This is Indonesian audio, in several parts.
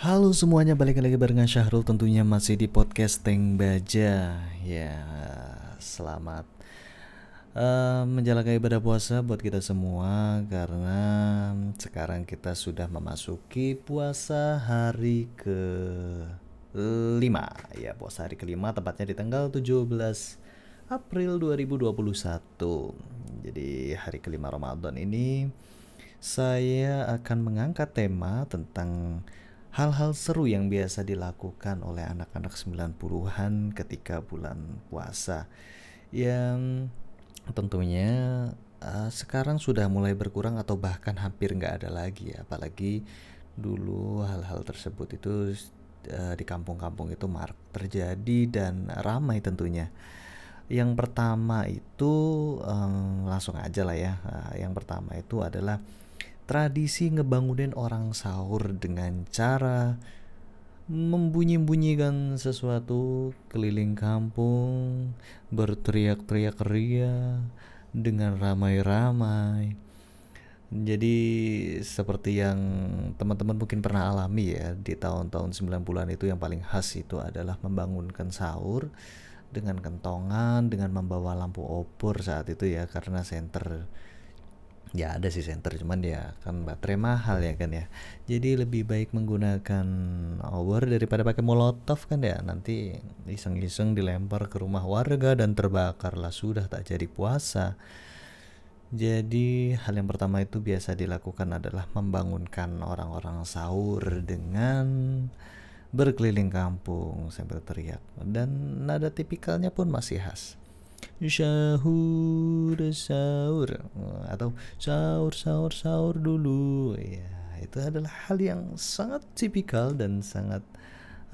Halo semuanya, balik lagi barengan Syahrul tentunya masih di podcast Teng Bajah. Ya, selamat menjalankan ibadah puasa buat kita semua, karena sekarang kita sudah memasuki puasa hari ke-5. Ya, puasa hari ke-5 tepatnya di tanggal 17 April 2021. Jadi hari ke-5 Ramadan ini saya akan mengangkat tema tentang hal-hal seru yang biasa dilakukan oleh anak-anak 90-an ketika bulan puasa, yang tentunya sekarang sudah mulai berkurang atau bahkan hampir nggak ada lagi ya. Apalagi dulu hal-hal tersebut itu di kampung-kampung itu marak terjadi dan ramai tentunya. Yang pertama itu langsung aja lah ya. Yang pertama itu adalah tradisi ngebangunin orang sahur dengan cara membunyi-bunyikan sesuatu keliling kampung, berteriak-teriak ria dengan ramai-ramai. Jadi seperti yang teman-teman mungkin pernah alami ya, di tahun-tahun 90-an itu yang paling khas itu adalah membangunkan sahur dengan kentongan, dengan membawa lampu obor saat itu ya, karena senter. Ya ada sih senter, cuman ya kan baterai mahal ya kan ya. Jadi lebih baik menggunakan obor daripada pakai molotov kan ya. Nanti iseng-iseng dilempar ke rumah warga dan terbakarlah, sudah tak jadi puasa. Jadi hal yang pertama itu biasa dilakukan adalah membangunkan orang-orang sahur dengan berkeliling kampung sambil teriak. Dan nada tipikalnya pun masih khas. Sahur, sahur, atau sahur, sahur, sahur dulu ya. Itu adalah hal yang sangat tipikal dan sangat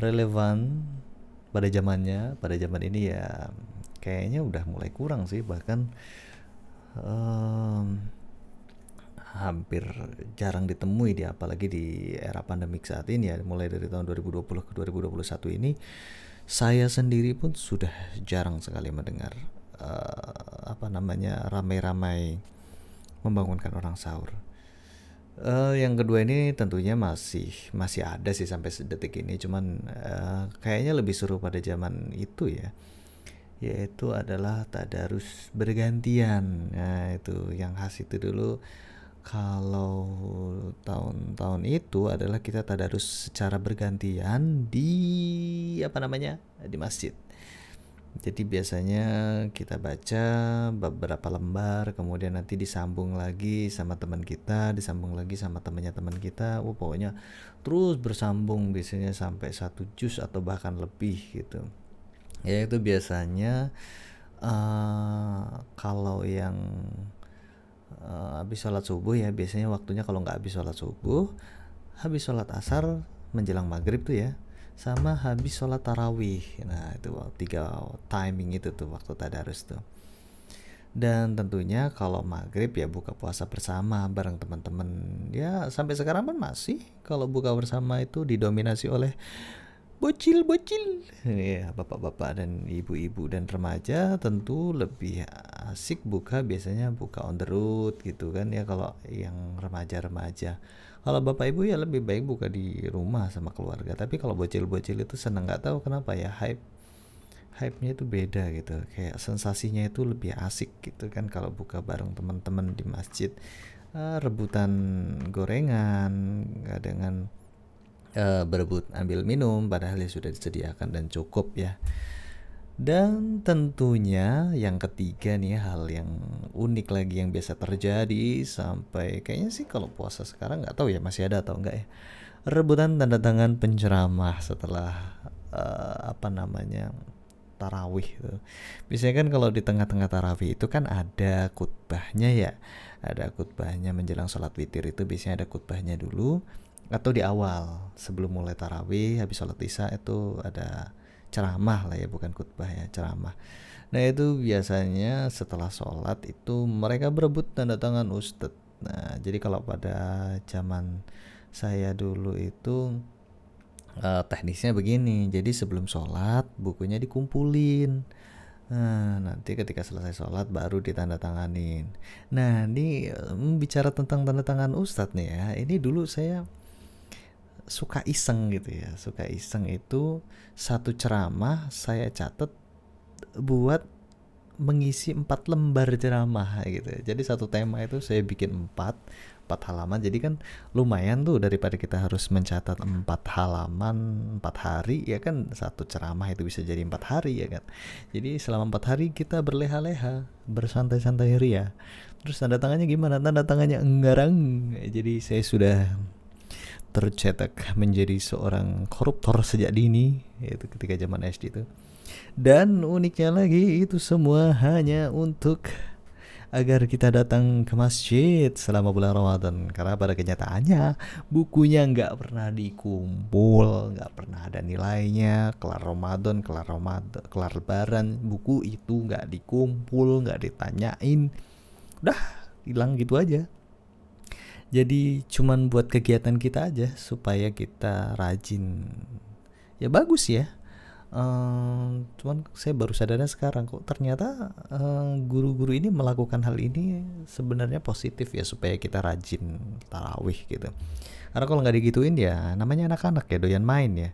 relevan pada zamannya. Pada zaman ini ya kayaknya udah mulai kurang sih. Bahkan hampir jarang ditemui dia. Apalagi di era pandemik saat ini ya. Mulai dari tahun 2020 ke 2021 ini, saya sendiri pun sudah jarang sekali mendengar ramai-ramai membangunkan orang sahur. Yang kedua ini tentunya masih ada sih sampai detik ini, cuman kayaknya lebih seru pada zaman itu ya, yaitu adalah tadarus bergantian. Nah itu yang khas itu dulu. Kalau tahun-tahun itu adalah kita tadarus secara bergantian di masjid. Jadi biasanya kita baca beberapa lembar, kemudian nanti disambung lagi sama teman kita, disambung lagi sama temannya teman kita. Pokoknya terus bersambung, biasanya sampai 1 juz atau bahkan lebih gitu. Ya itu biasanya kalau yang habis sholat subuh ya, biasanya waktunya kalau nggak habis sholat subuh, habis sholat asar menjelang maghrib tuh ya, sama habis sholat tarawih. Nah itu 3 timing itu tuh waktu tadarus tuh. Dan tentunya kalau maghrib ya buka puasa bersama bareng teman-teman ya. Sampai sekarang pun masih kalau buka bersama itu didominasi oleh bocil-bocil ya, bapak-bapak dan ibu-ibu dan remaja. Tentu lebih asik buka, biasanya buka on the road gitu kan ya, kalau yang remaja-remaja. Kalau bapak ibu ya lebih baik buka di rumah sama keluarga. Tapi kalau bocil-bocil itu seneng, nggak tahu kenapa ya, hype-nya itu beda gitu. Kayak sensasinya itu lebih asik gitu kan kalau buka bareng teman-teman di masjid. Rebutan gorengan, kadang berebut ambil minum padahal ya sudah disediakan dan cukup ya. Dan tentunya yang ketiga nih, hal yang unik lagi yang biasa terjadi sampai kayaknya sih kalau puasa sekarang, nggak tahu ya masih ada atau enggak ya, rebutan tanda tangan penceramah setelah tarawih tuh. Biasanya kan kalau di tengah-tengah tarawih itu kan ada khutbahnya ya, ada khutbahnya menjelang sholat witir itu biasanya ada khutbahnya dulu, atau di awal sebelum mulai tarawih habis sholat isya itu ada ceramah lah ya, bukan khutbah ya, ceramah. Nah itu biasanya setelah sholat itu mereka berebut tanda tangan ustadz. Nah jadi kalau pada zaman saya dulu itu teknisnya begini. Jadi sebelum sholat bukunya dikumpulin. Nah, nanti ketika selesai sholat baru ditandatanganin. Nah ini bicara tentang tanda tangan ustadz nih ya. Ini dulu saya suka iseng gitu ya. Suka iseng itu satu ceramah saya catat buat mengisi 4 lembar ceramah gitu. Jadi satu tema itu saya bikin 4 halaman. Jadi kan lumayan tuh, daripada kita harus mencatat 4 halaman 4 hari ya kan, satu ceramah itu bisa jadi 4 hari ya kan. Jadi selama 4 hari kita berleha-leha, bersantai-santai ria. Terus tanda tangannya gimana? Tanda tangannya enggarang. Jadi saya sudah tercetak menjadi seorang koruptor sejak dini, yaitu ketika zaman SD itu. Dan uniknya lagi itu semua hanya untuk agar kita datang ke masjid selama bulan Ramadan, karena pada kenyataannya bukunya nggak pernah dikumpul, nggak pernah ada nilainya. Kelar Ramadan, kelar Lebaran, buku itu nggak dikumpul, nggak ditanyain, udah hilang gitu aja. Jadi cuman buat kegiatan kita aja supaya kita rajin, ya bagus ya. Cuman saya baru sadarnya sekarang kok ternyata guru-guru ini melakukan hal ini sebenarnya positif ya, supaya kita rajin tarawih gitu. Karena kalau nggak digituin ya namanya anak-anak ya doyan main ya,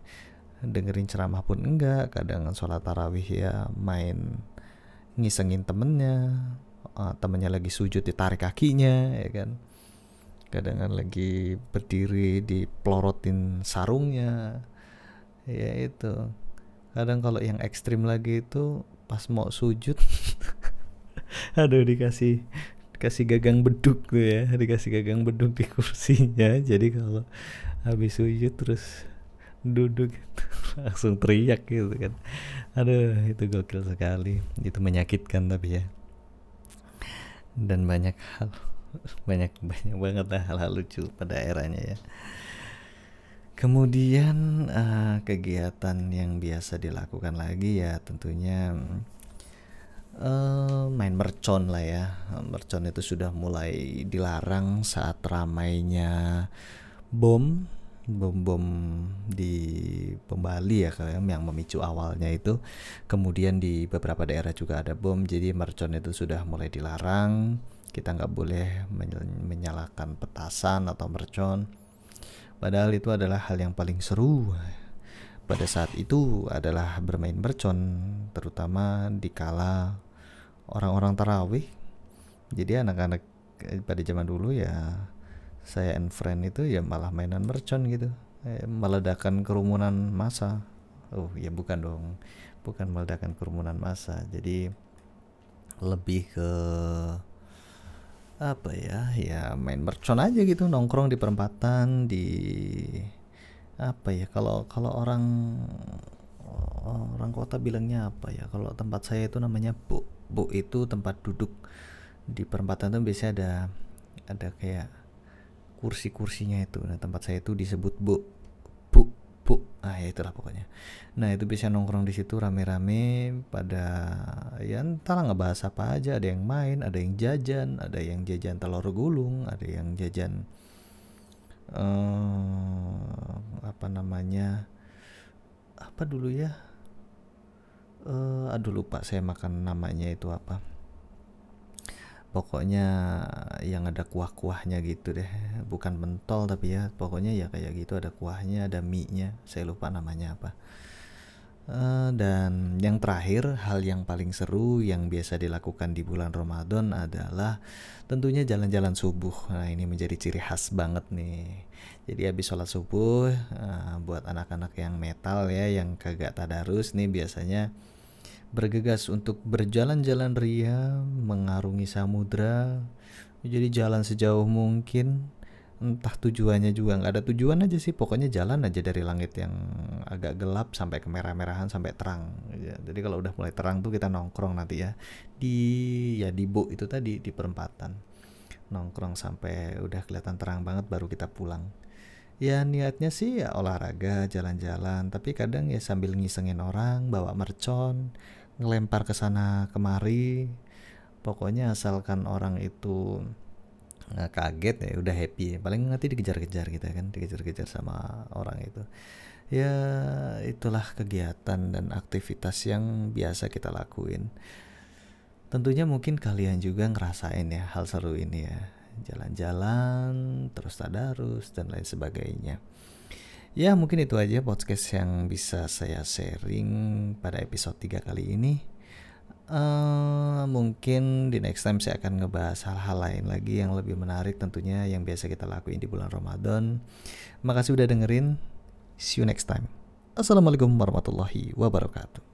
dengerin ceramah pun enggak, kadang sholat tarawih ya main ngisengin temennya, temennya lagi sujud ditarik kakinya ya kan, kadang lagi berdiri dipelorotin sarungnya ya itu. Kadang kalau yang ekstrim lagi itu pas mau sujud aduh dikasih gagang beduk tuh ya, dikasih gagang beduk di kursinya. Jadi kalau habis sujud terus duduk gitu, langsung teriak gitu kan. Aduh itu gokil sekali, itu menyakitkan tapi ya. Dan banyak hal, banyak banget lah hal-hal lucu pada eranya ya. Kemudian kegiatan yang biasa dilakukan lagi ya tentunya main mercon lah ya. Mercon itu sudah mulai dilarang saat ramainya bom di Bali ya, yang memicu awalnya itu. Kemudian di beberapa daerah juga ada bom, jadi mercon itu sudah mulai dilarang. Kita nggak boleh menyalakan petasan atau mercon. Padahal itu adalah hal yang paling seru pada saat itu, adalah bermain mercon, terutama di kala orang-orang tarawih. Jadi anak-anak pada zaman dulu ya, saya and friend itu ya malah mainan mercon gitu, meledakan kerumunan massa. Oh ya bukan dong, bukan meledakan kerumunan massa. Jadi lebih ke apa ya, ya main mercon aja gitu, nongkrong di perempatan, di apa ya, kalau orang kota bilangnya apa ya, kalau tempat saya itu namanya bo itu tempat duduk. Di perempatan itu biasanya ada kayak kursi-kursinya itu. Nah tempat saya itu disebut bo, ah ya itulah pokoknya. Nah itu bisa nongkrong di situ rame-rame pada ya entah lah ngebahas apa aja. Ada yang main, ada yang jajan telur gulung, ada yang jajan aduh lupa saya makan namanya itu apa. Pokoknya yang ada kuah-kuahnya gitu deh, bukan mentol tapi ya pokoknya ya kayak gitu, ada kuahnya, ada mie-nya, saya lupa namanya apa. Dan yang terakhir, hal yang paling seru yang biasa dilakukan di bulan Ramadan adalah tentunya jalan-jalan subuh. Nah ini menjadi ciri khas banget nih. Jadi habis sholat subuh, buat anak-anak yang metal ya, yang kagak tadarus nih biasanya bergegas untuk berjalan-jalan ria, mengarungi samudra. Jadi jalan sejauh mungkin, entah tujuannya juga nggak ada tujuan aja sih, pokoknya jalan aja dari langit yang agak gelap sampai ke merah-merahan sampai terang. Jadi kalau udah mulai terang tuh kita nongkrong nanti ya di bo itu tadi, di perempatan, nongkrong sampai udah kelihatan terang banget baru kita pulang. Ya niatnya sih ya olahraga, jalan-jalan, tapi kadang ya sambil ngisengin orang, bawa mercon, ngelempar ke sana kemari. Pokoknya asalkan orang itu nggak kaget ya udah happy. Paling nanti dikejar-kejar kita kan, dikejar-kejar sama orang itu. Ya itulah kegiatan dan aktivitas yang biasa kita lakuin. Tentunya mungkin kalian juga ngerasain ya hal seru ini ya, jalan-jalan, terus tadarus dan lain sebagainya. Ya, mungkin itu aja podcast yang bisa saya sharing pada episode 3 kali ini. Mungkin di next time saya akan ngebahas hal-hal lain lagi yang lebih menarik tentunya, yang biasa kita lakuin di bulan Ramadan. Makasih udah dengerin. See you next time. Assalamualaikum warahmatullahi wabarakatuh.